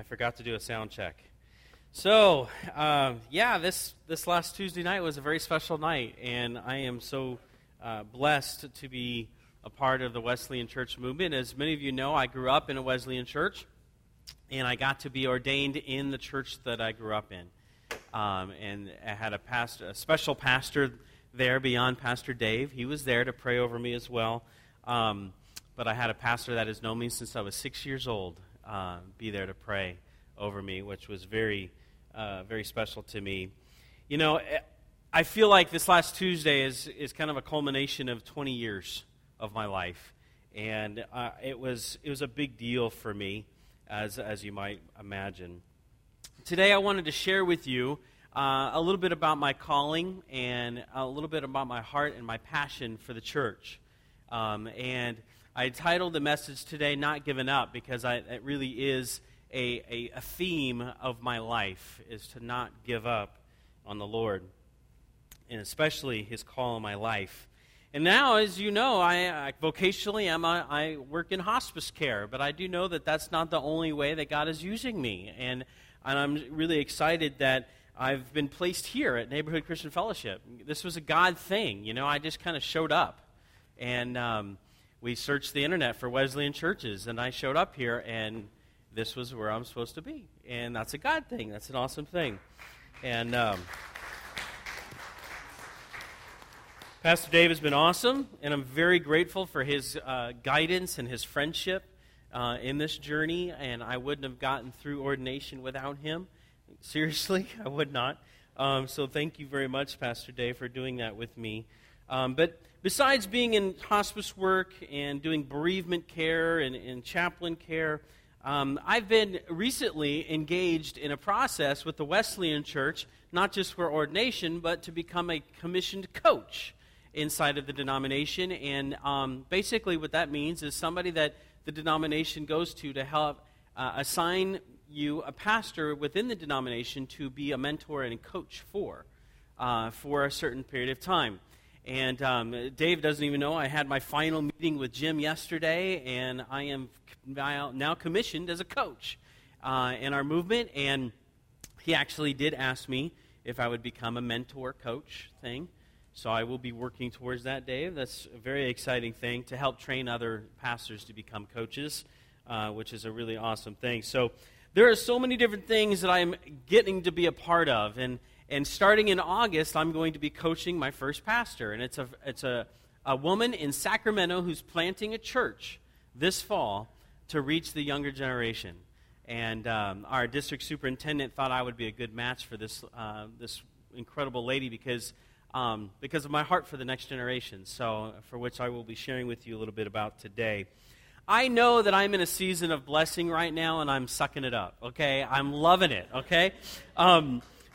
I forgot to do a sound check. So, this last Tuesday night was a very special night, and I am so blessed to be a part of the Wesleyan Church movement. As many of you know, I grew up in a Wesleyan church, and I got to be ordained in the church that I grew up in. And I had a special pastor there beyond Pastor Dave. He was there to pray over me as well. But I had a pastor that has known me since I was 6 years old be there to pray over me, which was very, very special to me. You know, I feel like this last Tuesday is kind of a culmination of 20 years of my life. And it was a big deal for me, as you might imagine. Today I wanted to share with you a little bit about my calling and a little bit about my heart and my passion for the church. And I titled the message today, Not Given Up, because it really is a theme of my life, is to not give up on the Lord, and especially His call in my life. And now, as you know, I vocationally I work in hospice care, but I do know that that's not the only way that God is using me, and I'm really excited that I've been placed here at Neighborhood Christian Fellowship. This was a God thing, you know. I just kind of showed up, and we searched the internet for Wesleyan churches, and I showed up here, and this was where I'm supposed to be, and that's a God thing. That's an awesome thing, and Pastor Dave has been awesome, and I'm very grateful for his guidance and his friendship in this journey, and I wouldn't have gotten through ordination without him. Seriously, I would not. So thank you very much, Pastor Dave, for doing that with me. But besides being in hospice work and doing bereavement care and chaplain care, I've been recently engaged in a process with the Wesleyan Church, not just for ordination, but to become a commissioned coach inside of the denomination. And basically what that means is somebody that the denomination goes to help assign you a pastor within the denomination to be a mentor and coach for a certain period of time. And Dave doesn't even know, I had my final meeting with Jim yesterday, and I am now commissioned as a coach in our movement. And he actually did ask me if I would become a mentor coach thing. So I will be working towards that, Dave. That's a very exciting thing, to help train other pastors to become coaches, which is a really awesome thing. So there are so many different things that I'm getting to be a part of, and starting in August, I'm going to be coaching my first pastor, and it's a woman in Sacramento who's planting a church this fall to reach the younger generation. And our district superintendent thought I would be a good match for this incredible lady because of my heart for the next generation, so for which I will be sharing with you a little bit about today. I know that I'm in a season of blessing right now, and I'm sucking it up, okay? I'm loving it, okay?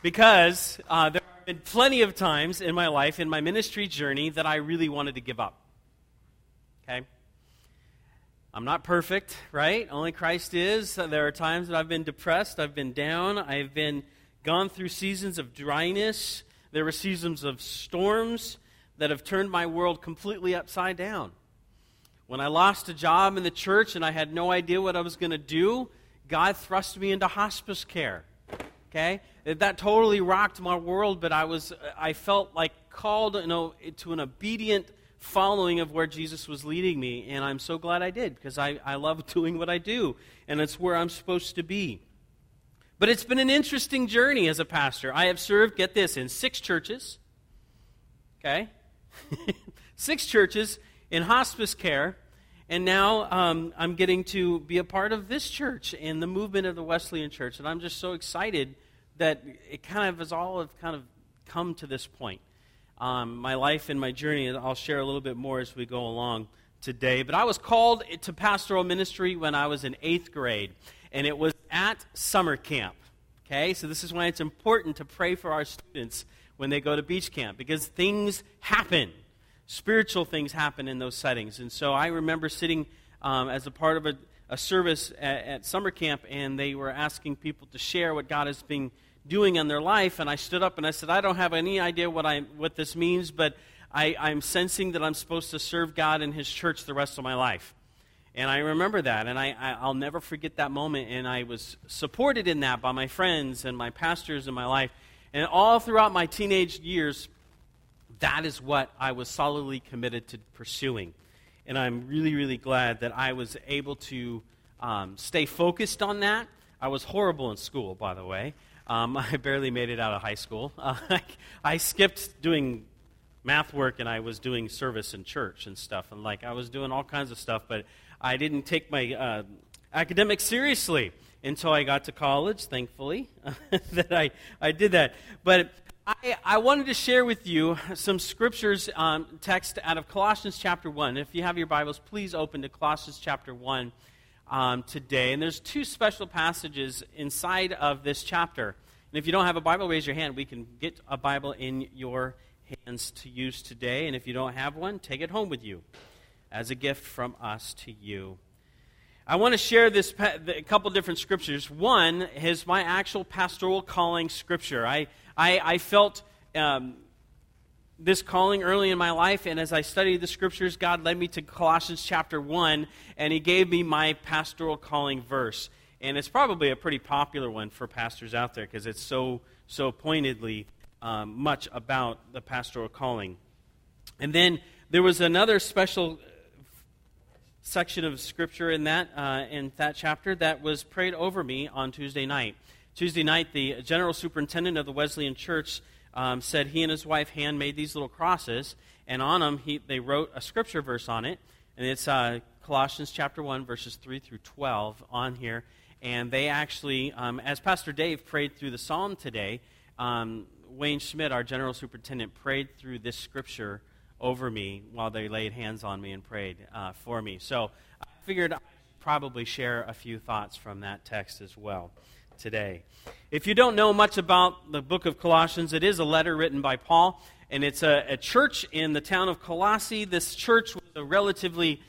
Because there have been plenty of times in my life, in my ministry journey, that I really wanted to give up, okay? I'm not perfect, right? Only Christ is. There are times that I've been depressed, I've been down, I've been gone through seasons of dryness. There were seasons of storms that have turned my world completely upside down. When I lost a job in the church and I had no idea what I was going to do, God thrust me into hospice care, okay? That totally rocked my world, but I felt like called, you know, to an obedient following of where Jesus was leading me, and I'm so glad I did, because I love doing what I do, and it's where I'm supposed to be. But it's been an interesting journey as a pastor. I have served, get this, in 6 churches, okay? 6 churches in hospice care, and now I'm getting to be a part of this church and the movement of the Wesleyan Church, and I'm just so excited that it kind of has all kind of come to this point. My life and my journey, I'll share a little bit more as we go along today, but I was called to pastoral ministry when I was in 8th grade, and it was at summer camp, okay? So this is why it's important to pray for our students when they go to beach camp, because things happen. Spiritual things happen in those settings. And so I remember sitting as a part of a service at summer camp, and they were asking people to share what God has been doing in their life. And I stood up and I said, I don't have any idea what this means, but I'm sensing that I'm supposed to serve God in His church the rest of my life. And I remember that, and I'll never forget that moment, and I was supported in that by my friends and my pastors in my life. And all throughout my teenage years, that is what I was solidly committed to pursuing. And I'm really, really glad that I was able to stay focused on that. I was horrible in school, by the way. I barely made it out of high school. I skipped doing math work, and I was doing service in church and stuff. And, I was doing all kinds of stuff, but I didn't take my academics seriously until I got to college, thankfully, that I did that. But I wanted to share with you some scriptures, text out of Colossians chapter 1. If you have your Bibles, please open to Colossians chapter 1 today. And there's two special passages inside of this chapter. And if you don't have a Bible, raise your hand. We can get a Bible in your hands to use today. And if you don't have one, take it home with you as a gift from us to you. I want to share this a couple different scriptures. One is my actual pastoral calling scripture. I felt this calling early in my life, and as I studied the scriptures, God led me to Colossians chapter 1, and he gave me my pastoral calling verse. And it's probably a pretty popular one for pastors out there because it's so pointedly much about the pastoral calling. And then there was another special section of scripture in that chapter that was prayed over me on Tuesday night. Tuesday night, the general superintendent of the Wesleyan Church said he and his wife handmade these little crosses, and on them they wrote a scripture verse on it, and it's Colossians chapter 1, verses 3 through 12 on here. And they actually, as Pastor Dave prayed through the psalm today, Wayne Schmidt, our general superintendent, prayed through this scripture over me while they laid hands on me and prayed for me. So I figured I'd probably share a few thoughts from that text as well today. If you don't know much about the book of Colossians, it is a letter written by Paul, and it's a church in the town of Colossae. This church was a relatively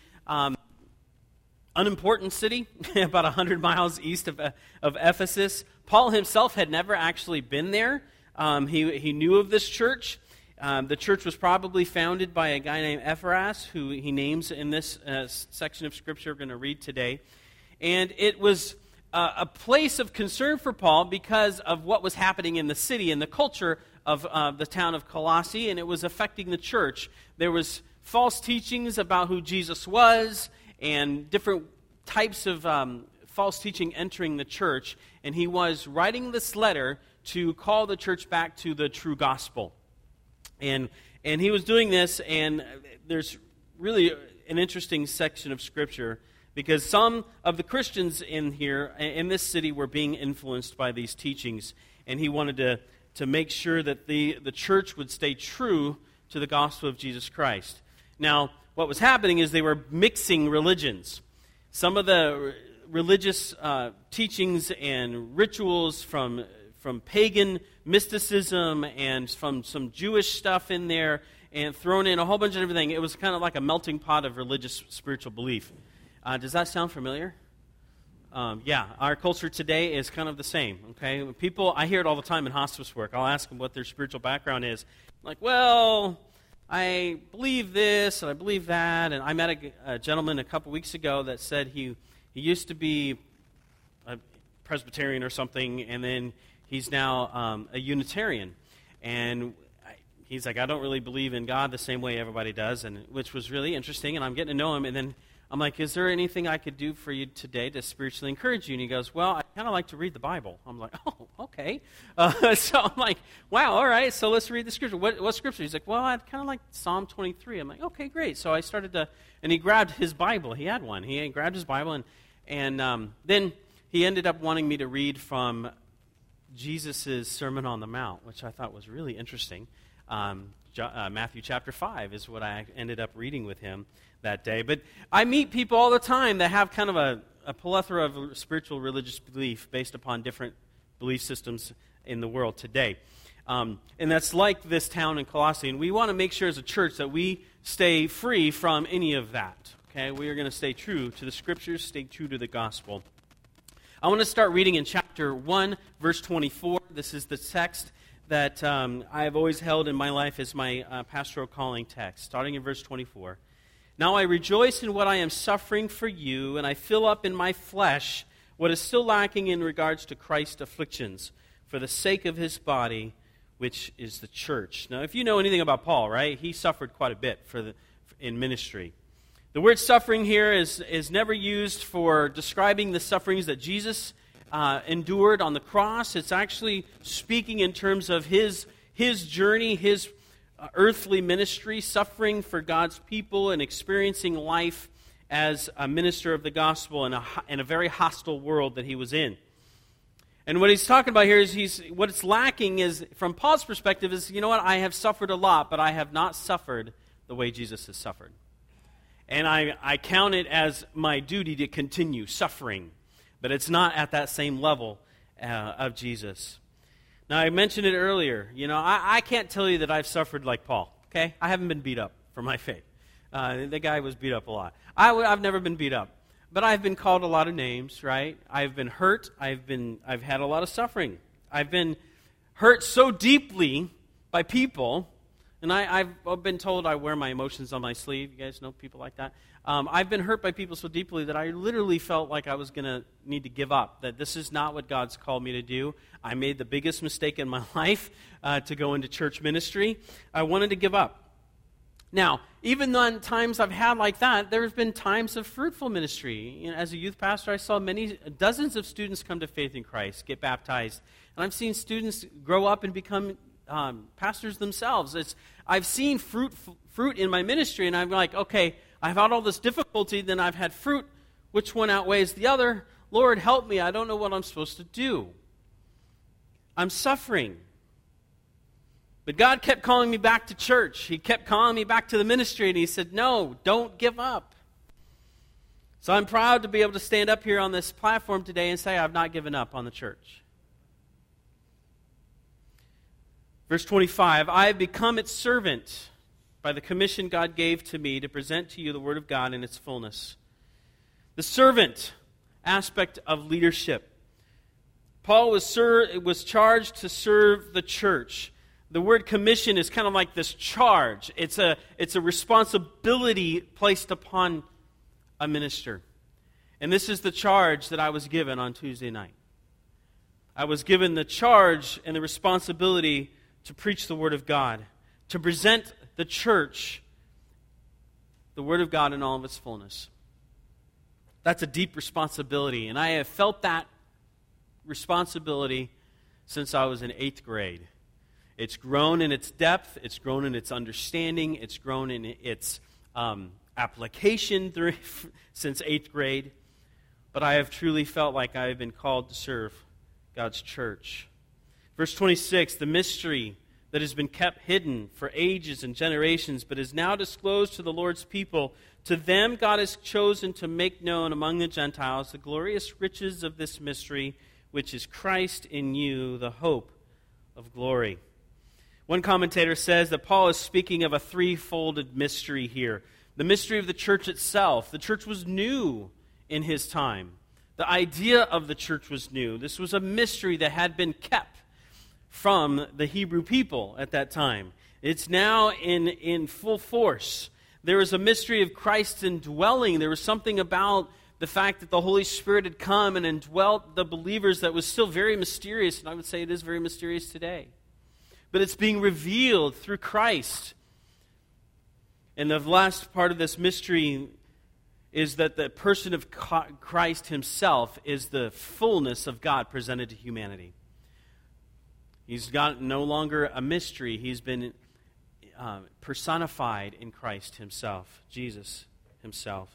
unimportant city, about 100 miles east of Ephesus. Paul himself had never actually been there. He knew of this church. The church was probably founded by a guy named Epaphras, who he names in this section of Scripture we're going to read today. And it was a place of concern for Paul because of what was happening in the city and the culture of the town of Colossae, and it was affecting the church. There was false teachings about who Jesus was and different types of false teaching entering the church, and he was writing this letter to call the church back to the true gospel. And he was doing this, and there's really an interesting section of Scripture because some of the Christians in this city were being influenced by these teachings, and he wanted to make sure that the church would stay true to the gospel of Jesus Christ. Now, what was happening is they were mixing religions. Some of the religious teachings and rituals from pagan mysticism and from some Jewish stuff in there and thrown in a whole bunch of everything. It was kind of like a melting pot of religious spiritual belief. Does that sound familiar? Yeah, our culture today is kind of the same, okay? People, I hear it all the time in hospice work. I'll ask them what their spiritual background is. I'm like, well, I believe this and I believe that. And I met a gentleman a couple weeks ago that said he used to be a Presbyterian or something, and then he's now a Unitarian, and he's like, I don't really believe in God the same way everybody does, and which was really interesting, and I'm getting to know him, and then I'm like, is there anything I could do for you today to spiritually encourage you? And he goes, well, I kind of like to read the Bible. I'm like, oh, okay. So I'm like, wow, all right, so let's read the scripture. What scripture? He's like, well, I kind of like Psalm 23. I'm like, okay, great. So I started and he grabbed his Bible. He had one. He grabbed his Bible, and then he ended up wanting me to read from Jesus' Sermon on the Mount, which I thought was really interesting. Matthew chapter 5 is what I ended up reading with him that day. But I meet people all the time that have kind of a plethora of spiritual religious belief based upon different belief systems in the world today. And that's like this town in Colossae. And we want to make sure as a church that we stay free from any of that. Okay, we are going to stay true to the Scriptures, stay true to the gospel. I want to start reading in chapter 1, verse 24. This is the text that I have always held in my life as my pastoral calling text, starting in verse 24. Now I rejoice in what I am suffering for you, and I fill up in my flesh what is still lacking in regards to Christ's afflictions for the sake of his body, which is the church. Now, if you know anything about Paul, right, he suffered quite a bit in ministry. The word suffering here is never used for describing the sufferings that Jesus endured on the cross. It's actually speaking in terms of his journey, his earthly ministry, suffering for God's people and experiencing life as a minister of the gospel in a very hostile world that he was in. And what he's talking about here is what it's lacking is, from Paul's perspective, is, you know what, I have suffered a lot, but I have not suffered the way Jesus has suffered. And I count it as my duty to continue suffering, but it's not at that same level of Jesus. Now, I mentioned it earlier. You know, I can't tell you that I've suffered like Paul, okay? I haven't been beat up for my faith. The guy was beat up a lot. I've never been beat up, but I've been called a lot of names, right? I've been hurt. I've had a lot of suffering. I've been hurt so deeply by people, and I've been told I wear my emotions on my sleeve. You guys know people like that. I've been hurt by people so deeply that I literally felt like I was going to need to give up, that this is not what God's called me to do. I made the biggest mistake in my life to go into church ministry. I wanted to give up. Now, even on times I've had like that, there have been times of fruitful ministry. You know, as a youth pastor, I saw dozens of students come to faith in Christ, get baptized. And I've seen students grow up and become pastors themselves. I've seen fruit in my ministry, and I'm like, okay, I've had all this difficulty, then I've had fruit. Which one outweighs the other? Lord, help me. I don't know what I'm supposed to do. I'm suffering. But God kept calling me back to church. He kept calling me back to the ministry, and he said, no, don't give up. So I'm proud to be able to stand up here on this platform today and say I've not given up on the church. Verse 25, I have become its servant by the commission God gave to me to present to you the word of God in its fullness. The servant aspect of leadership. Paul was charged to serve the church. The word commission is kind of like this charge. It's a responsibility placed upon a minister. And this is the charge that I was given on Tuesday night. I was given the charge and the responsibility to preach the Word of God, to present the church the Word of God in all of its fullness. That's a deep responsibility, and I have felt that responsibility since I was in 8th grade. It's grown in its depth. It's grown in its understanding. It's grown in its application since 8th grade. But I have truly felt like I have been called to serve God's church. Verse 26, the mystery that has been kept hidden for ages and generations, but is now disclosed to the Lord's people. To them God has chosen to make known among the Gentiles the glorious riches of this mystery, which is Christ in you, the hope of glory. One commentator says that Paul is speaking of a threefolded mystery here. The mystery of the church itself. The church was new in his time. The idea of the church was new. This was a mystery that had been kept from the Hebrew people at that time. It's now in full force. There is a mystery of Christ's indwelling. There was something about the fact that the Holy Spirit had come and indwelt the believers that was still very mysterious, and I would say it is very mysterious today. But it's being revealed through Christ. And the last part of this mystery is that the person of Christ himself is the fullness of God presented to humanity. He's got no longer a mystery. He's been personified in Christ himself, Jesus himself.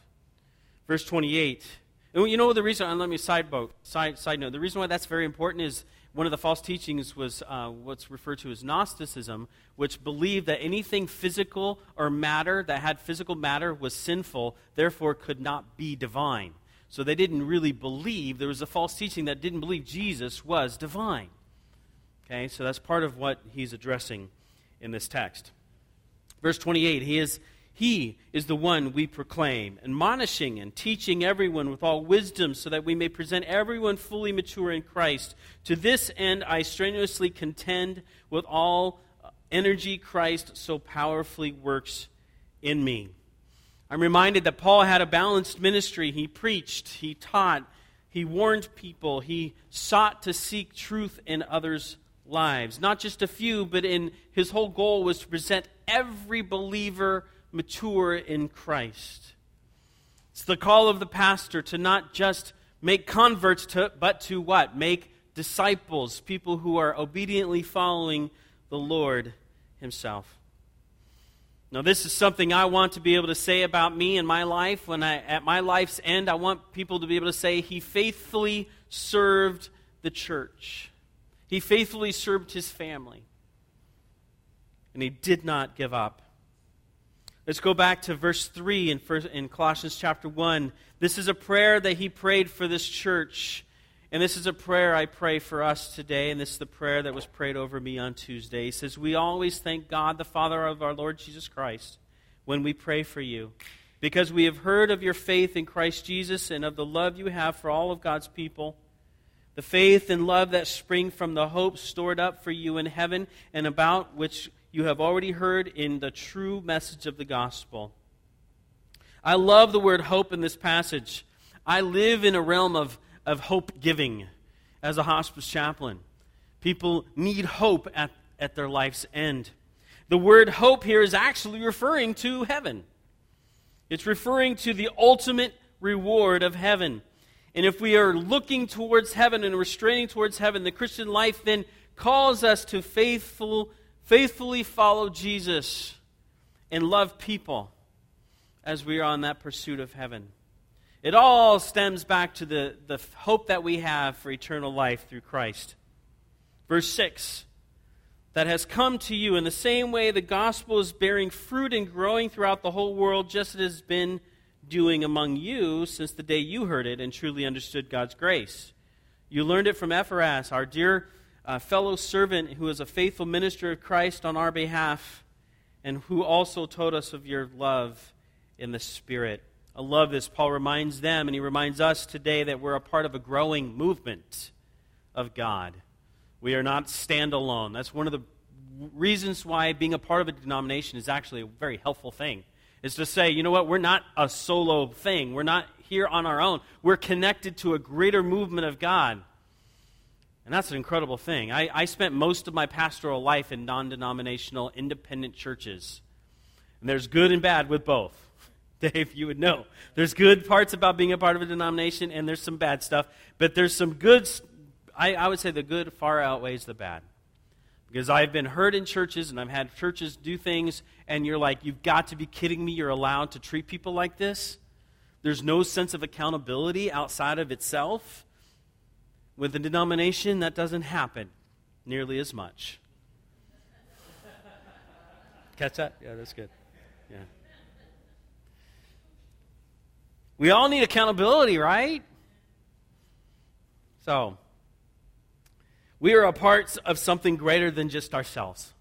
Verse 28. And you know the reason, and let me side note, the reason why that's very important is one of the false teachings was what's referred to as Gnosticism, which believed that anything physical or matter that had physical matter was sinful, therefore could not be divine. So they didn't really believe, there was a false teaching that didn't believe Jesus was divine. Okay, so that's part of what he's addressing in this text. Verse 28, He is the one we proclaim, admonishing and teaching everyone with all wisdom, so that we may present everyone fully mature in Christ. To this end I strenuously contend with all energy Christ so powerfully works in me. I'm reminded that Paul had a balanced ministry. He preached, he taught, he warned people, he sought to seek truth in others' lives. Not just a few, but in his whole goal was to present every believer mature in Christ. It's the call of the pastor to not just make converts, but to what? Make disciples, people who are obediently following the Lord himself. Now, this is something I want to be able to say about me in my life. When I, at my life's end, I want people to be able to say, he faithfully served the church. He faithfully served his family. And he did not give up. Let's go back to verse 3 in Colossians chapter 1. This is a prayer that he prayed for this church. And this is a prayer I pray for us today, and this is the prayer that was prayed over me on Tuesday. He says, we always thank God, the Father of our Lord Jesus Christ, when we pray for you, because we have heard of your faith in Christ Jesus and of the love you have for all of God's people, the faith and love that spring from the hope stored up for you in heaven and about which you have already heard in the true message of the gospel. I love the word hope in this passage. I live in a realm of hope giving as a hospice chaplain. People need hope at their life's end. The word hope here is actually referring to heaven. It's referring to the ultimate reward of heaven. And if we are looking towards heaven and restraining towards heaven, the Christian life then calls us to faithfully follow Jesus and love people as we are on that pursuit of heaven. It all stems back to the hope that we have for eternal life through Christ. Verse 6, that has come to you in the same way the gospel is bearing fruit and growing throughout the whole world, just as it has been doing among you since the day you heard it and truly understood God's grace. You learned it from Epaphras, our dear fellow servant who is a faithful minister of Christ on our behalf and who also told us of your love in the Spirit. I love this. Paul reminds them, and he reminds us today, that we're a part of a growing movement of God. We are not standalone. That's one of the reasons why being a part of a denomination is actually a very helpful thing, is to say, you know what, we're not a solo thing. We're not here on our own. We're connected to a greater movement of God. And that's an incredible thing. I spent most of my pastoral life in non-denominational independent churches. And there's good and bad with both. Dave, you would know. There's good parts about being a part of a denomination, and there's some bad stuff. But there's some good, I would say the good far outweighs the bad. Because I've been hurt in churches, and I've had churches do things, and you're like, you've got to be kidding me, you're allowed to treat people like this? There's no sense of accountability outside of itself. With a denomination, that doesn't happen nearly as much. Catch that? Yeah, that's good. Yeah. We all need accountability, right? So, we are a part of something greater than just ourselves.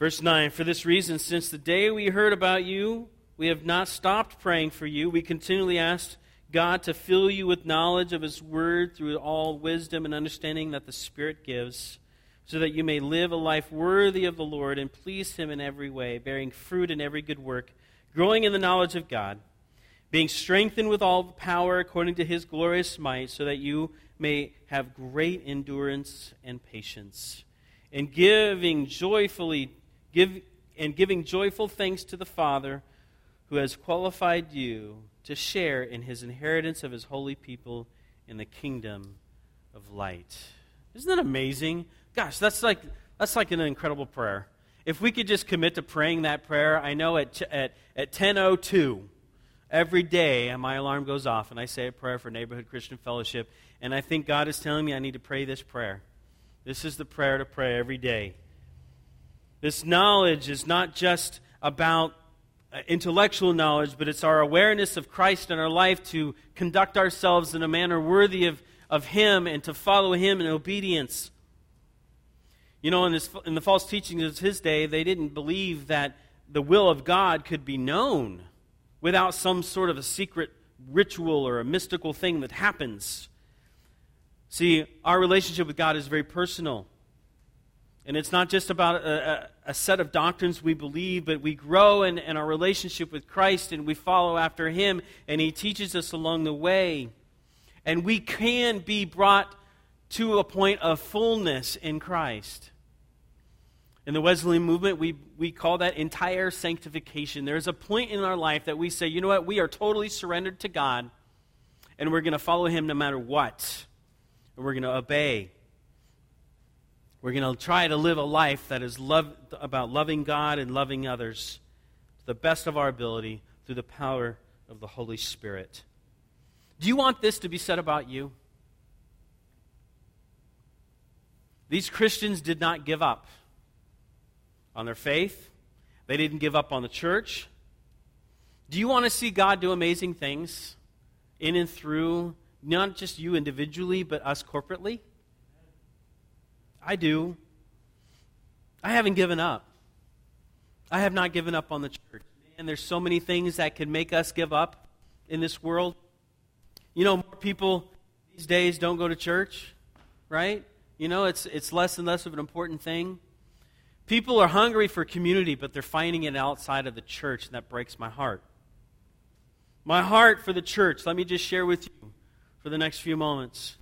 Verse 9, for this reason, since the day we heard about you, we have not stopped praying for you. We continually asked God to fill you with knowledge of his word through all wisdom and understanding that the Spirit gives, so that you may live a life worthy of the Lord and please him in every way, bearing fruit in every good work, growing in the knowledge of God, being strengthened with all power according to his glorious might, so that you may have great endurance and patience, and giving joyful thanks to the Father who has qualified you to share in his inheritance of his holy people in the kingdom of light. Isn't that amazing? Gosh, that's like an incredible prayer. If we could just commit to praying that prayer, I know at 10:02 every day my alarm goes off and I say a prayer for Neighborhood Christian Fellowship, and I think God is telling me I need to pray this prayer. This is the prayer to pray every day. This knowledge is not just about intellectual knowledge, but it's our awareness of Christ in our life to conduct ourselves in a manner worthy of him and to follow him in obedience. You know, in the false teachings of his day, they didn't believe that the will of God could be known without some sort of a secret ritual or a mystical thing that happens. See, our relationship with God is very personal. And it's not just about a set of doctrines we believe, but we grow in our relationship with Christ, and we follow after him, and he teaches us along the way. And we can be brought to a point of fullness in Christ. In the Wesleyan movement, we call that entire sanctification. There's a point in our life that we say, you know what, we are totally surrendered to God, and we're going to follow him no matter what. And we're going to obey. We're going to try to live a life that is about loving God and loving others to the best of our ability through the power of the Holy Spirit. Do you want this to be said about you? These Christians did not give up on their faith. They didn't give up on the church. Do you want to see God do amazing things in and through not just you individually, but us corporately? I do. I haven't given up. I have not given up on the church. And there's so many things that can make us give up in this world. You know, more people these days don't go to church, right? You know, it's less and less of an important thing. People are hungry for community, but they're finding it outside of the church, and that breaks my heart. My heart for the church, let me just share with you for the next few moments.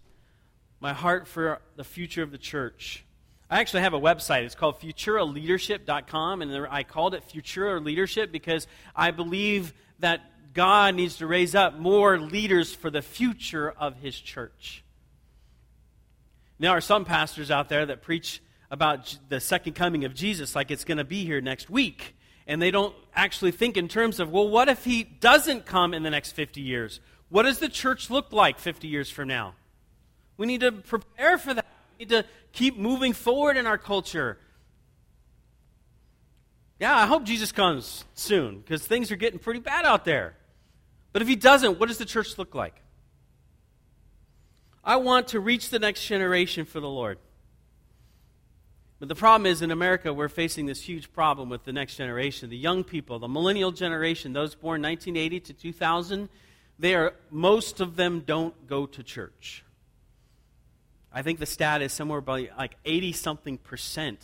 My heart for the future of the church. I actually have a website. It's called futuraleadership.com, and I called it Futura Leadership because I believe that God needs to raise up more leaders for the future of his church. There are some pastors out there that preach about the second coming of Jesus like it's going to be here next week, and they don't actually think in terms of, well, what if he doesn't come in the next 50 years? What does the church look like 50 years from now? We need to prepare for that. We need to keep moving forward in our culture. Yeah, I hope Jesus comes soon because things are getting pretty bad out there. But if he doesn't, what does the church look like? I want to reach the next generation for the Lord. But the problem is in America, we're facing this huge problem with the next generation. The young people, the millennial generation, those born 1980 to 2000, most of them don't go to church. I think the stat is somewhere about like 80-something%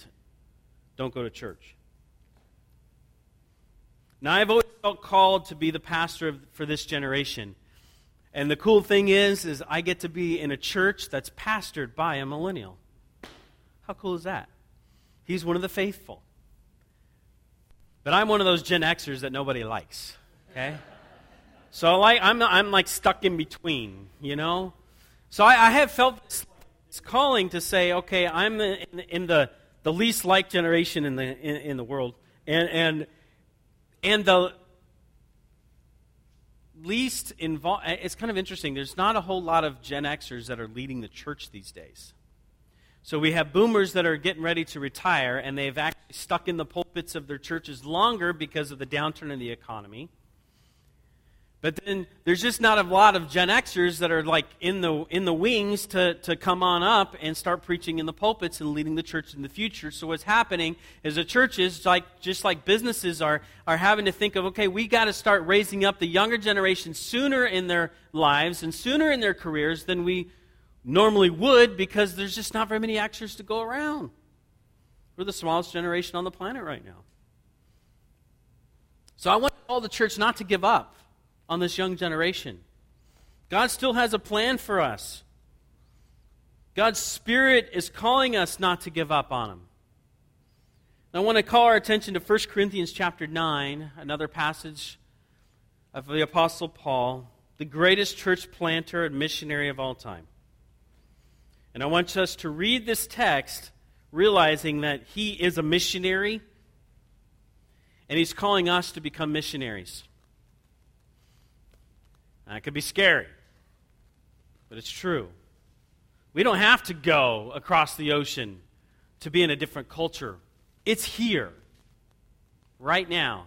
don't go to church. Now, I've always felt called to be the pastor for this generation. And the cool thing is I get to be in a church that's pastored by a millennial. How cool is that? He's one of the faithful. But I'm one of those Gen Xers that nobody likes, okay? So I'm like stuck in between, you know? So I have felt this calling to say, okay, I'm in the least liked generation in the world, and the least involved. It's kind of interesting. There's not a whole lot of Gen Xers that are leading the church these days. So we have boomers that are getting ready to retire, and they've actually stuck in the pulpits of their churches longer because of the downturn in the economy. But then there's just not a lot of Gen Xers that are like in the wings to come on up and start preaching in the pulpits and leading the church in the future. So what's happening is the churches, just like businesses, are having to think of, okay, we got to start raising up the younger generation sooner in their lives and sooner in their careers than we normally would because there's just not very many Xers to go around. We're the smallest generation on the planet right now. So I want all the church not to give up on this young generation. God still has a plan for us. God's Spirit is calling us not to give up on him. And I want to call our attention to 1 Corinthians chapter 9, another passage of the Apostle Paul, the greatest church planter and missionary of all time. And I want us to read this text realizing that he is a missionary and he's calling us to become missionaries. That could be scary, but it's true. We don't have to go across the ocean to be in a different culture. It's here, right now,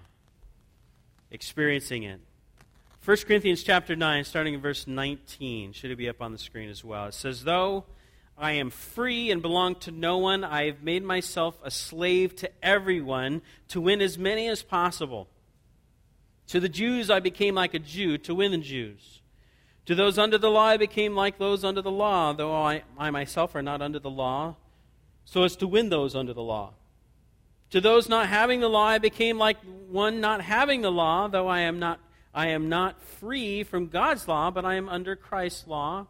experiencing it. 1 Corinthians chapter 9, starting in verse 19. Should it be up on the screen as well? It says, "Though I am free and belong to no one, I have made myself a slave to everyone to win as many as possible. To the Jews I became like a Jew to win the Jews. To those under the law I became like those under the law, though I myself are not under the law, so as to win those under the law. To those not having the law, I became like one not having the law, though I am not free from God's law, but I am under Christ's law,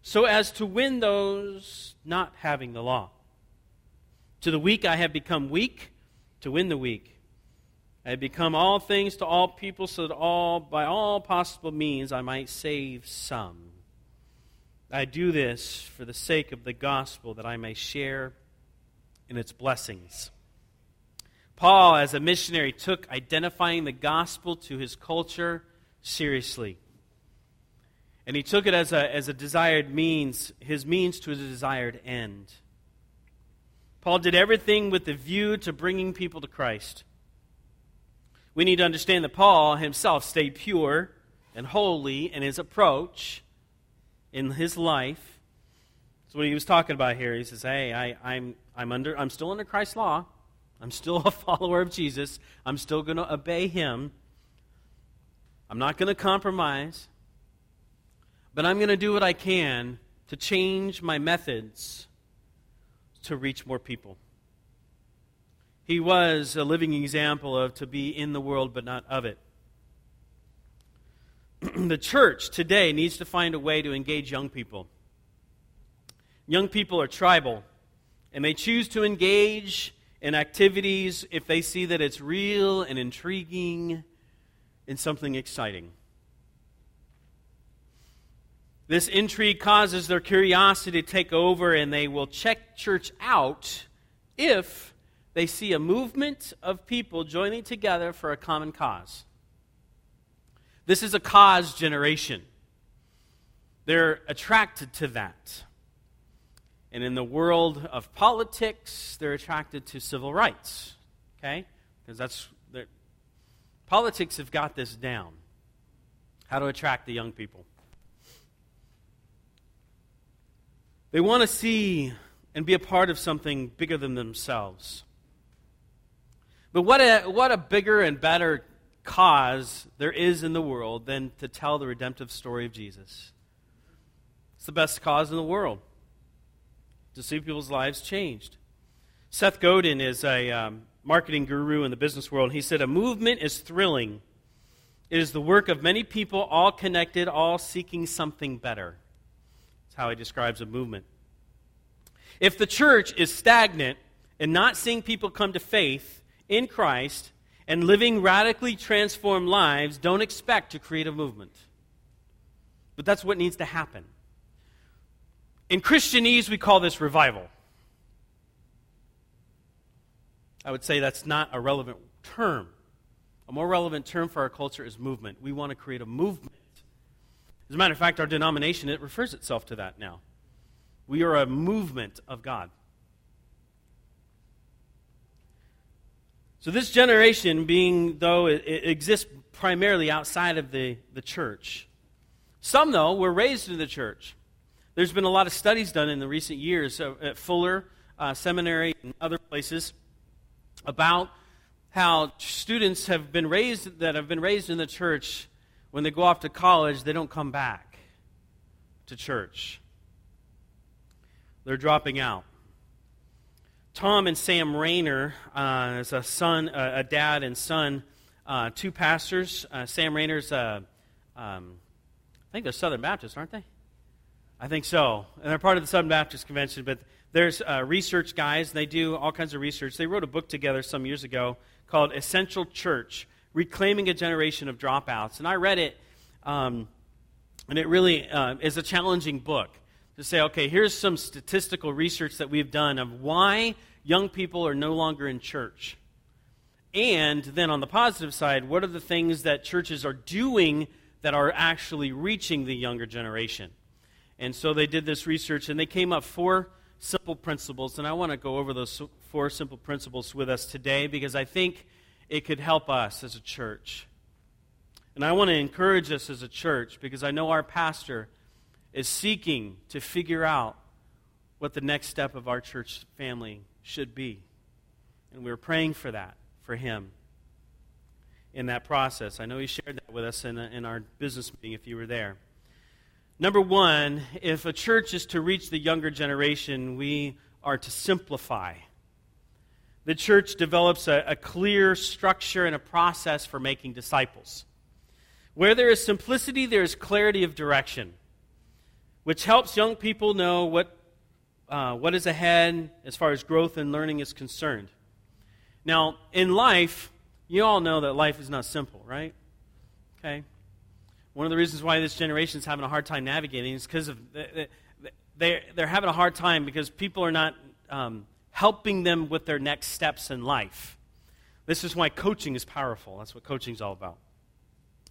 so as to win those not having the law. To the weak I have become weak, to win the weak. I have become all things to all people, so that by all possible means I might save some. I do this for the sake of the gospel, that I may share in its blessings. Paul, as a missionary, took identifying the gospel to his culture seriously. And he took it as a desired means, his means to his desired end. Paul did everything with the view to bringing people to Christ. We need to understand that Paul himself stayed pure and holy in his approach, in his life. That's what he was talking about here. He says, hey, I'm still under Christ's law. I'm still a follower of Jesus. I'm still going to obey him. I'm not going to compromise. But I'm going to do what I can to change my methods to reach more people. He was a living example of to be in the world but not of it. The church today needs to find a way to engage young people. Young people are tribal, and they choose to engage in activities if they see that it's real and intriguing and something exciting. This intrigue causes their curiosity to take over, and they will check church out if they see a movement of people joining together for a common cause. This is a cause generation. They're attracted to that. And in the world of politics, they're attracted to civil rights, okay? Because politics have got this down, how to attract the young people. They want to see and be a part of something bigger than themselves. But what a bigger and better cause there is in the world than to tell the redemptive story of Jesus. It's the best cause in the world, to see people's lives changed. Seth Godin is a marketing guru in the business world. He said, a movement is thrilling. It is the work of many people, all connected, all seeking something better. That's how he describes a movement. If the church is stagnant and not seeing people come to faith in Christ and living radically transformed lives, don't expect to create a movement. But that's what needs to happen. In Christianese, we call this revival. I would say that's not a relevant term. A more relevant term for our culture is movement. We want to create a movement. As a matter of fact, our denomination, it refers itself to that now. We are a movement of God. So this generation, being though it exists primarily outside of the church. Some, though, were raised in the church. There's been a lot of studies done in the recent years at Fuller Seminary and other places about how students have been raised in the church, when they go off to college, they don't come back to church. They're dropping out. Tom and Sam Rainer, is a dad and son, two pastors. Sam Rainer's, I think they're Southern Baptists, aren't they? I think so. And they're part of the Southern Baptist Convention, but there's research guys, and they do all kinds of research. They wrote a book together some years ago called Essential Church, Reclaiming a Generation of Dropouts. And I read it, and it really is a challenging book to say, okay, here's some statistical research that we've done of why young people are no longer in church. And then on the positive side, what are the things that churches are doing that are actually reaching the younger generation? And so they did this research, and they came up with four simple principles. And I want to go over those four simple principles with us today, because I think it could help us as a church. And I want to encourage us as a church, because I know our pastor is seeking to figure out what the next step of our church family should be. And we're praying for that, for him, in that process. I know he shared that with us in our business meeting, if you were there. Number one, if a church is to reach the younger generation, we are to simplify. The church develops a clear structure and a process for making disciples. Where there is simplicity, there is clarity of direction, which helps young people know what is ahead as far as growth and learning is concerned. Now, in life, you all know that life is not simple, right? Okay. One of the reasons why this generation is having a hard time navigating is because of they're having a hard time because people are not helping them with their next steps in life. This is why coaching is powerful. That's what coaching is all about.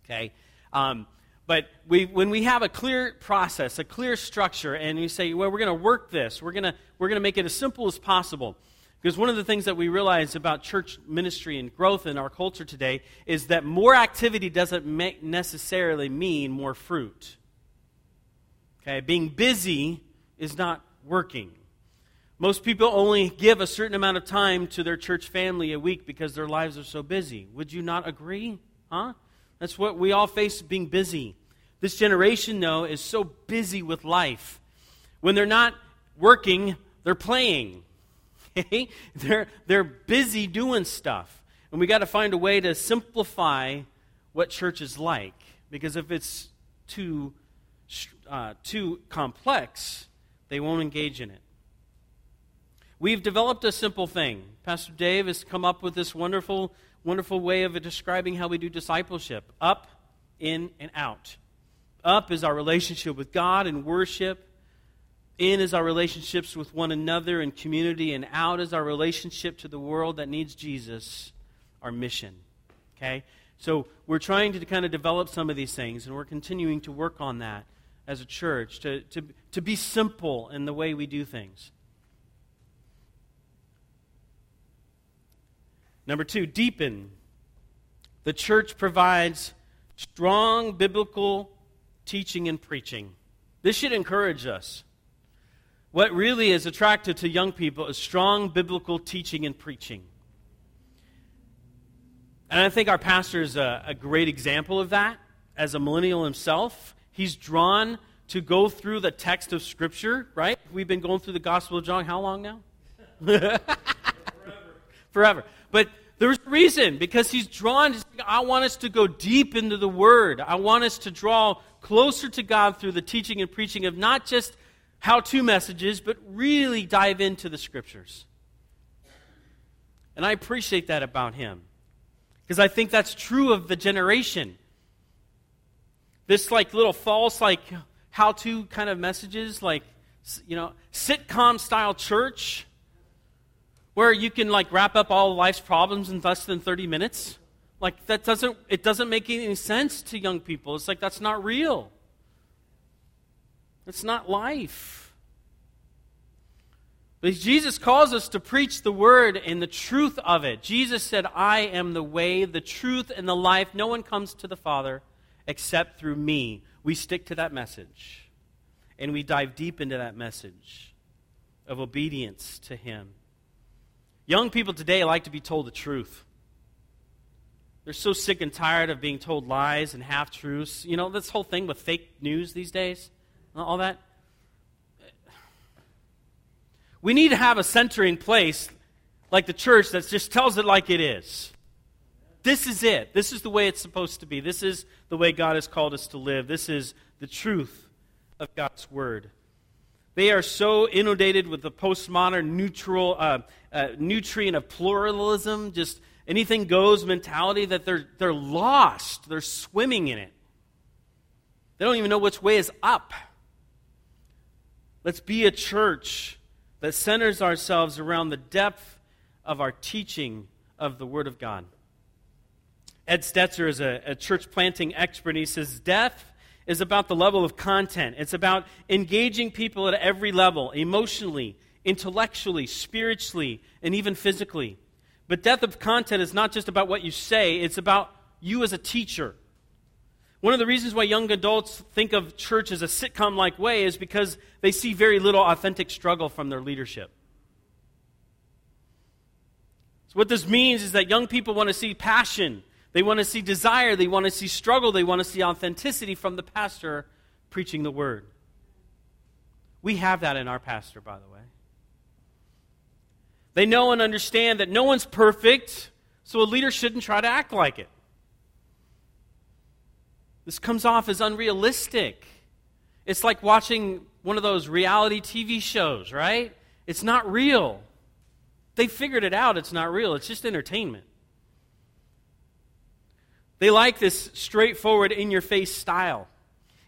Okay. But when we have a clear process, a clear structure, and we say, well, we're going to work this, we're going to make it as simple as possible. Because one of the things that we realize about church ministry and growth in our culture today is that more activity doesn't necessarily mean more fruit. Okay, being busy is not working. Most people only give a certain amount of time to their church family a week because their lives are so busy. Would you not agree? Huh? That's what we all face, being busy. This generation, though, is so busy with life. When they're not working, they're playing. Okay? They're busy doing stuff. And we got to find a way to simplify what church is like. Because if it's too complex, they won't engage in it. We've developed a simple thing. Pastor Dave has come up with this wonderful, wonderful way of describing how we do discipleship. Up, in, and out. Up is our relationship with God and worship. In is our relationships with one another and community, and out is our relationship to the world that needs Jesus, our mission. Okay? So we're trying to kind of develop some of these things, and we're continuing to work on that as a church, to be simple in the way we do things. Number two, deepen. The church provides strong biblical teaching and preaching. This should encourage us. What really is attractive to young people is strong biblical teaching and preaching. And I think our pastor is a great example of that. As a millennial himself, he's drawn to go through the text of Scripture, right? We've been going through the Gospel of John how long now? Forever. But there's a reason, because he's drawn. I want us to go deep into the Word. I want us to draw closer to God through the teaching and preaching of not just how-to messages, but really dive into the Scriptures. And I appreciate that about him, because I think that's true of the generation. This like little false like how-to kind of messages, like, you know, sitcom-style church, where you can like wrap up all life's problems in less than 30 minutes. Like it doesn't make any sense to young people. It's like that's not real. It's not life. But Jesus calls us to preach the word and the truth of it. Jesus said, I am the way, the truth, and the life. No one comes to the Father except through me. We stick to that message. And we dive deep into that message of obedience to him. Young people today like to be told the truth. They're so sick and tired of being told lies and half-truths. You know, this whole thing with fake news these days. All that. We need to have a center in place like the church that just tells it like it is. This is it. This is the way it's supposed to be. This is the way God has called us to live. This is the truth of God's Word. They are so inundated with the postmodern nutrient of pluralism, just anything goes mentality, that they're lost. They're swimming in it. They don't even know which way is up. Let's be a church that centers ourselves around the depth of our teaching of the Word of God. Ed Stetzer is a church planting expert, and he says, depth is about the level of content. It's about engaging people at every level, emotionally, intellectually, spiritually, and even physically. But depth of content is not just about what you say, it's about you as a teacher. One of the reasons why young adults think of church as a sitcom-like way is because they see very little authentic struggle from their leadership. So what this means is that young people want to see passion. They want to see desire. They want to see struggle. They want to see authenticity from the pastor preaching the word. We have that in our pastor, by the way. They know and understand that no one's perfect, so a leader shouldn't try to act like it. This comes off as unrealistic. It's like watching one of those reality TV shows, right? It's not real. They figured it out. It's not real. It's just entertainment. They like this straightforward, in-your-face style.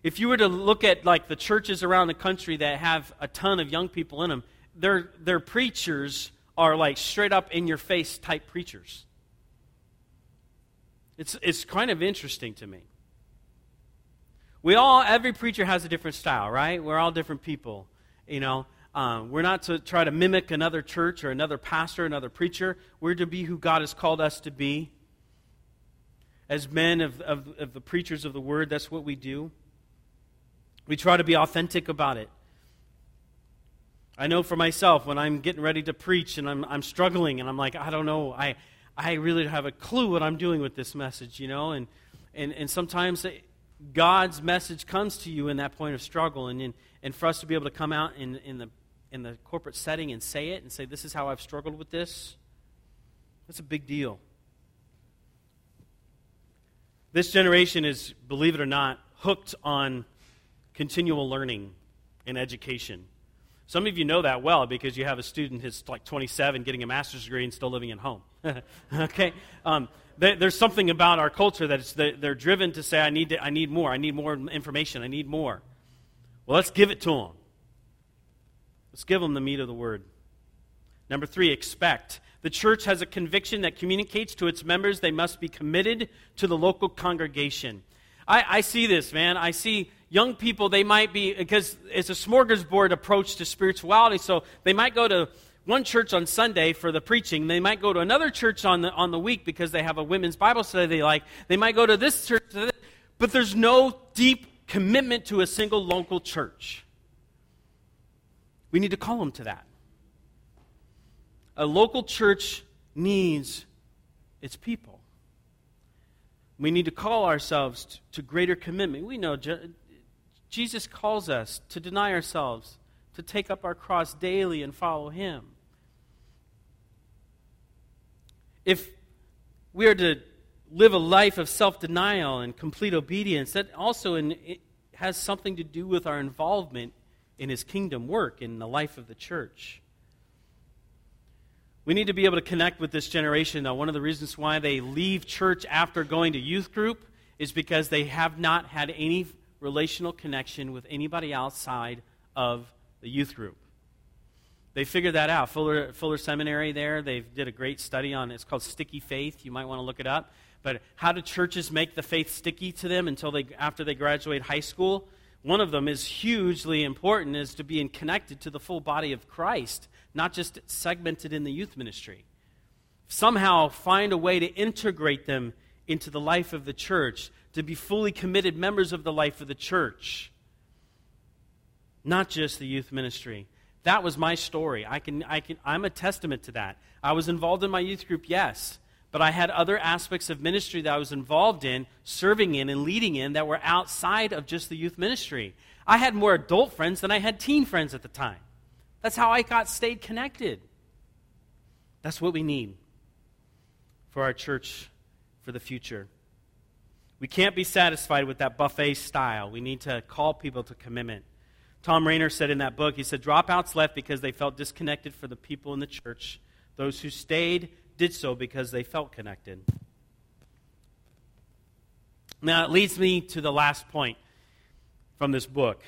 If you were to look at like the churches around the country that have a ton of young people in them, their preachers are like straight-up, in-your-face type preachers. It's kind of interesting to me. Every preacher has a different style, right? We're all different people, you know. We're not to try to mimic another church or another pastor, another preacher. We're to be who God has called us to be. As men of the preachers of the word, that's what we do. We try to be authentic about it. I know for myself, when I'm getting ready to preach and I'm struggling and I'm like, I don't know, I really don't have a clue what I'm doing with this message, you know. And sometimes God's message comes to you in that point of struggle. And for us to be able to come out in the corporate setting and say it and say, this is how I've struggled with this, that's a big deal. This generation is, believe it or not, hooked on continual learning and education. Some of you know that well because you have a student who's like 27 getting a master's degree and still living at home. Okay? There's something about our culture that they're driven to say, I need more information, I need more. Well, let's give it to them. Let's give them the meat of the word. Number 3, expect. The church has a conviction that communicates to its members they must be committed to the local congregation. I see this, man. I see young people, they might be, because it's a smorgasbord approach to spirituality, so they might go to one church on Sunday for the preaching. They might go to another church on the week because they have a women's Bible study they like. They might go to this church, but there's no deep commitment to a single local church. We need to call them to that. A local church needs its people. We need to call ourselves to greater commitment. We know Jesus calls us to deny ourselves, to take up our cross daily and follow Him. If we are to live a life of self-denial and complete obedience, that also it has something to do with our involvement in His kingdom work, in the life of the church. We need to be able to connect with this generation, though. One of the reasons why they leave church after going to youth group is because they have not had any relational connection with anybody outside of the youth group. They figured that out. Fuller Seminary there, they did a great study on, it's called Sticky Faith. You might want to look it up. But how do churches make the faith sticky to them after they graduate high school? One of them is hugely important, is to being connected to the full body of Christ, not just segmented in the youth ministry. Somehow find a way to integrate them into the life of the church, to be fully committed members of the life of the church, not just the youth ministry. That was my story. I'm a testament to that. I was involved in my youth group, yes, but I had other aspects of ministry that I was involved in, serving in and leading in, that were outside of just the youth ministry. I had more adult friends than I had teen friends at the time. That's how I stayed connected. That's what we need for our church for the future. We can't be satisfied with that buffet style. We need to call people to commitment. Tom Rainer said in that book, he said, dropouts left because they felt disconnected from the people in the church. Those who stayed did so because they felt connected. Now, it leads me to the last point from this book.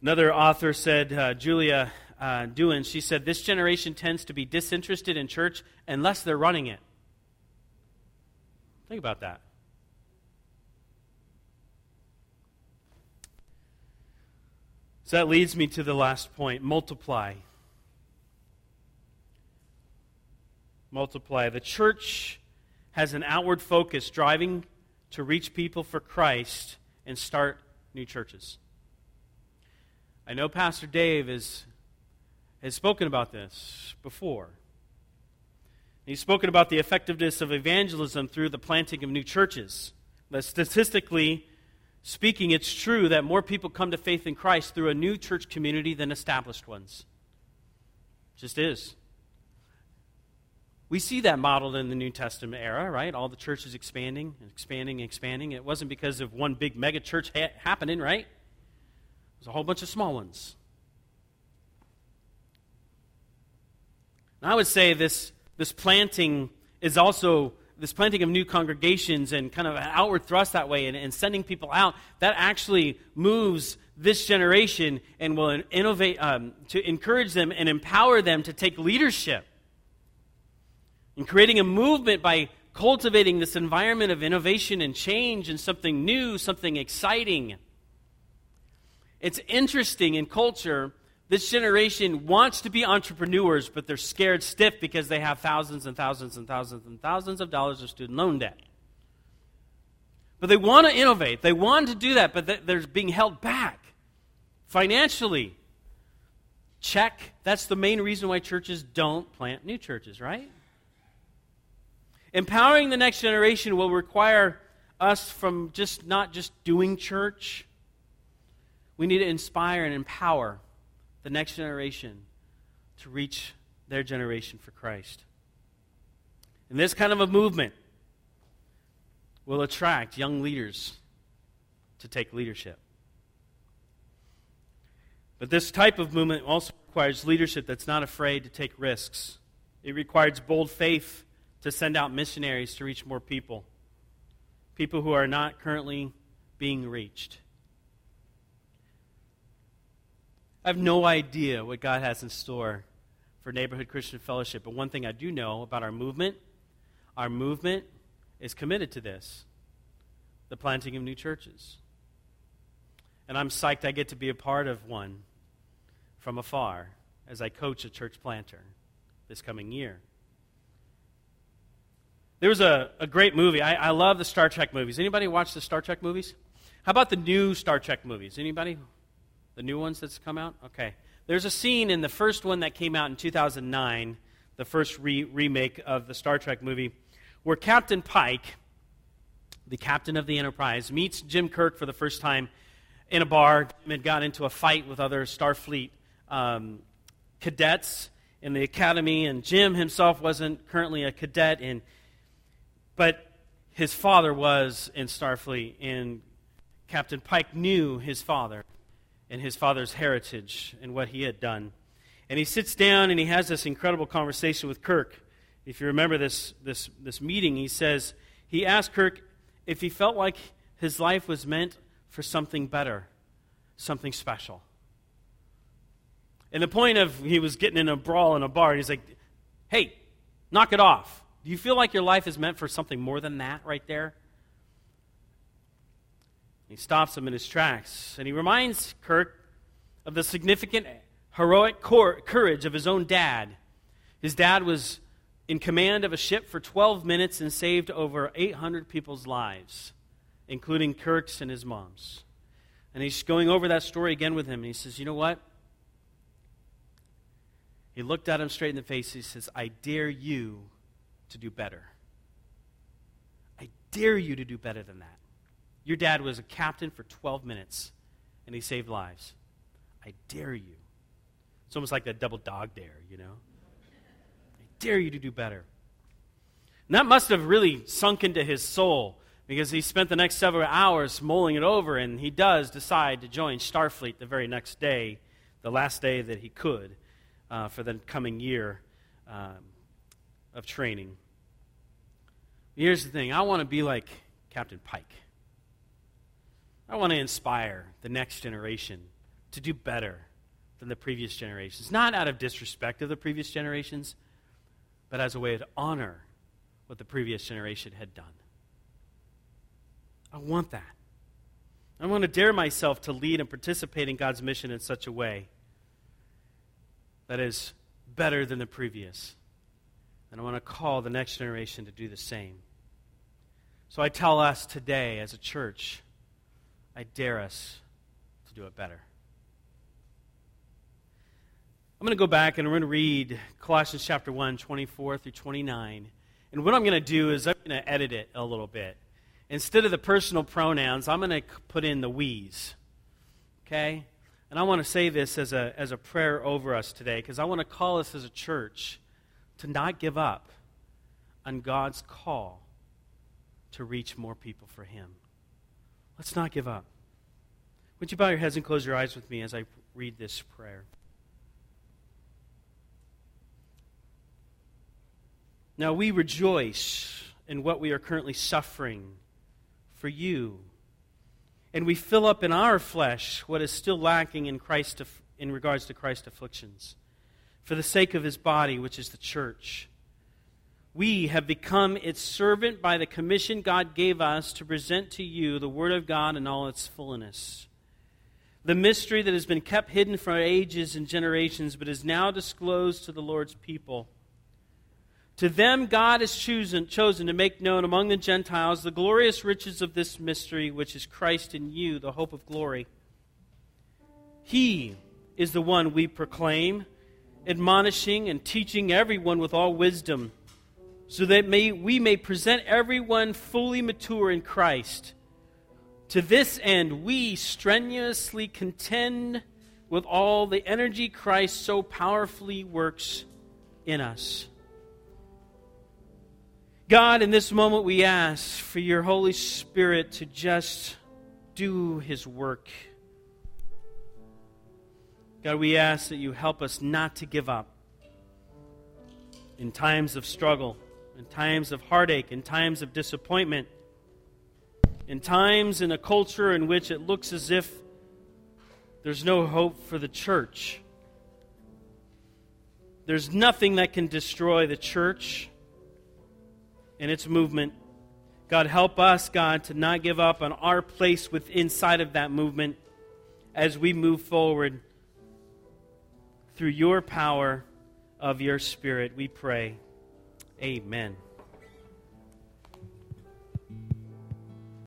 Another author said, Julia Duin, she said, this generation tends to be disinterested in church unless they're running it. Think about that. So that leads me to the last point, multiply. Multiply. The church has an outward focus driving to reach people for Christ and start new churches. I know Pastor Dave has spoken about this before. He's spoken about the effectiveness of evangelism through the planting of new churches. But statistically speaking, it's true that more people come to faith in Christ through a new church community than established ones. Just is. We see that modeled in the New Testament era, right? All the churches expanding and expanding and expanding. It wasn't because of one big mega church happening, right? There's a whole bunch of small ones. And I would say this planting of new congregations and kind of an outward thrust that way and sending people out, that actually moves this generation and will innovate to encourage them and empower them to take leadership. And creating a movement by cultivating this environment of innovation and change and something new, something exciting. It's interesting in culture, this generation wants to be entrepreneurs, but they're scared stiff because they have thousands and thousands and thousands and thousands of dollars of student loan debt. But they want to innovate. They want to do that, but they're being held back financially. Check. That's the main reason why churches don't plant new churches, right? Empowering the next generation will require us from just not just doing church. We need to inspire and empower the next generation to reach their generation for Christ. And this kind of a movement will attract young leaders to take leadership. But this type of movement also requires leadership that's not afraid to take risks. It requires bold faith to send out missionaries to reach more people, people who are not currently being reached. I have no idea what God has in store for Neighborhood Christian Fellowship, but one thing I do know about our movement is committed to this, the planting of new churches. And I'm psyched I get to be a part of one from afar as I coach a church planter this coming year. There was a great movie. I love the Star Trek movies. Anybody watch the Star Trek movies? How about the new Star Trek movies? Anybody? The new ones that's come out? Okay. There's a scene in the first one that came out in 2009, the first remake of the Star Trek movie, where Captain Pike, the captain of the Enterprise, meets Jim Kirk for the first time in a bar and got into a fight with other Starfleet cadets in the academy, and Jim himself wasn't currently a cadet, but his father was in Starfleet, and Captain Pike knew his father and his father's heritage and what he had done. And he sits down and he has this incredible conversation with Kirk. If you remember this meeting, he asked Kirk if he felt like his life was meant for something better, something special. And the point of he was getting in a brawl in a bar, and he's like, hey, knock it off. Do you feel like your life is meant for something more than that right there? He stops him in his tracks, and he reminds Kirk of the significant heroic courage of his own dad. His dad was in command of a ship for 12 minutes and saved over 800 people's lives, including Kirk's and his mom's. And he's going over that story again with him, and he says, you know what? He looked at him straight in the face. He says, I dare you to do better. I dare you to do better than that. Your dad was a captain for 12 minutes, and he saved lives. I dare you. It's almost like that double dog dare, you know. I dare you to do better. And that must have really sunk into his soul, because he spent the next several hours mulling it over, and he does decide to join Starfleet the very next day, the last day that he could for the coming year of training. Here's the thing. I want to be like Captain Pike. I want to inspire the next generation to do better than the previous generations. Not out of disrespect of the previous generations, but as a way to honor what the previous generation had done. I want that. I want to dare myself to lead and participate in God's mission in such a way that is better than the previous. And I want to call the next generation to do the same. So I tell us today as a church, I dare us to do it better. I'm going to go back and we're going to read Colossians chapter 1, 24 through 29. And what I'm going to do is I'm going to edit it a little bit. Instead of the personal pronouns, I'm going to put in the we's. Okay? And I want to say this as a prayer over us today, because I want to call us as a church to not give up on God's call to reach more people for Him. Let's not give up. Would you bow your heads and close your eyes with me as I read this prayer? Now we rejoice in what we are currently suffering for you, and we fill up in our flesh what is still lacking in regards to Christ's afflictions, for the sake of His body, which is the church. We have become its servant by the commission God gave us to present to you the Word of God in all its fullness. The mystery that has been kept hidden for ages and generations, but is now disclosed to the Lord's people. To them God has chosen to make known among the Gentiles the glorious riches of this mystery, which is Christ in you, the hope of glory. He is the one we proclaim, admonishing and teaching everyone with all wisdom, so that we may present everyone fully mature in Christ. To this end, we strenuously contend with all the energy Christ so powerfully works in us. God, in this moment we ask for your Holy Spirit to just do His work. God, we ask that you help us not to give up in times of struggle, in times of heartache, in times of disappointment, in times in a culture in which it looks as if there's no hope for the church. There's nothing that can destroy the church and its movement. God, help us, God, to not give up on our place inside of that movement as we move forward through your power of your Spirit, we pray. Amen.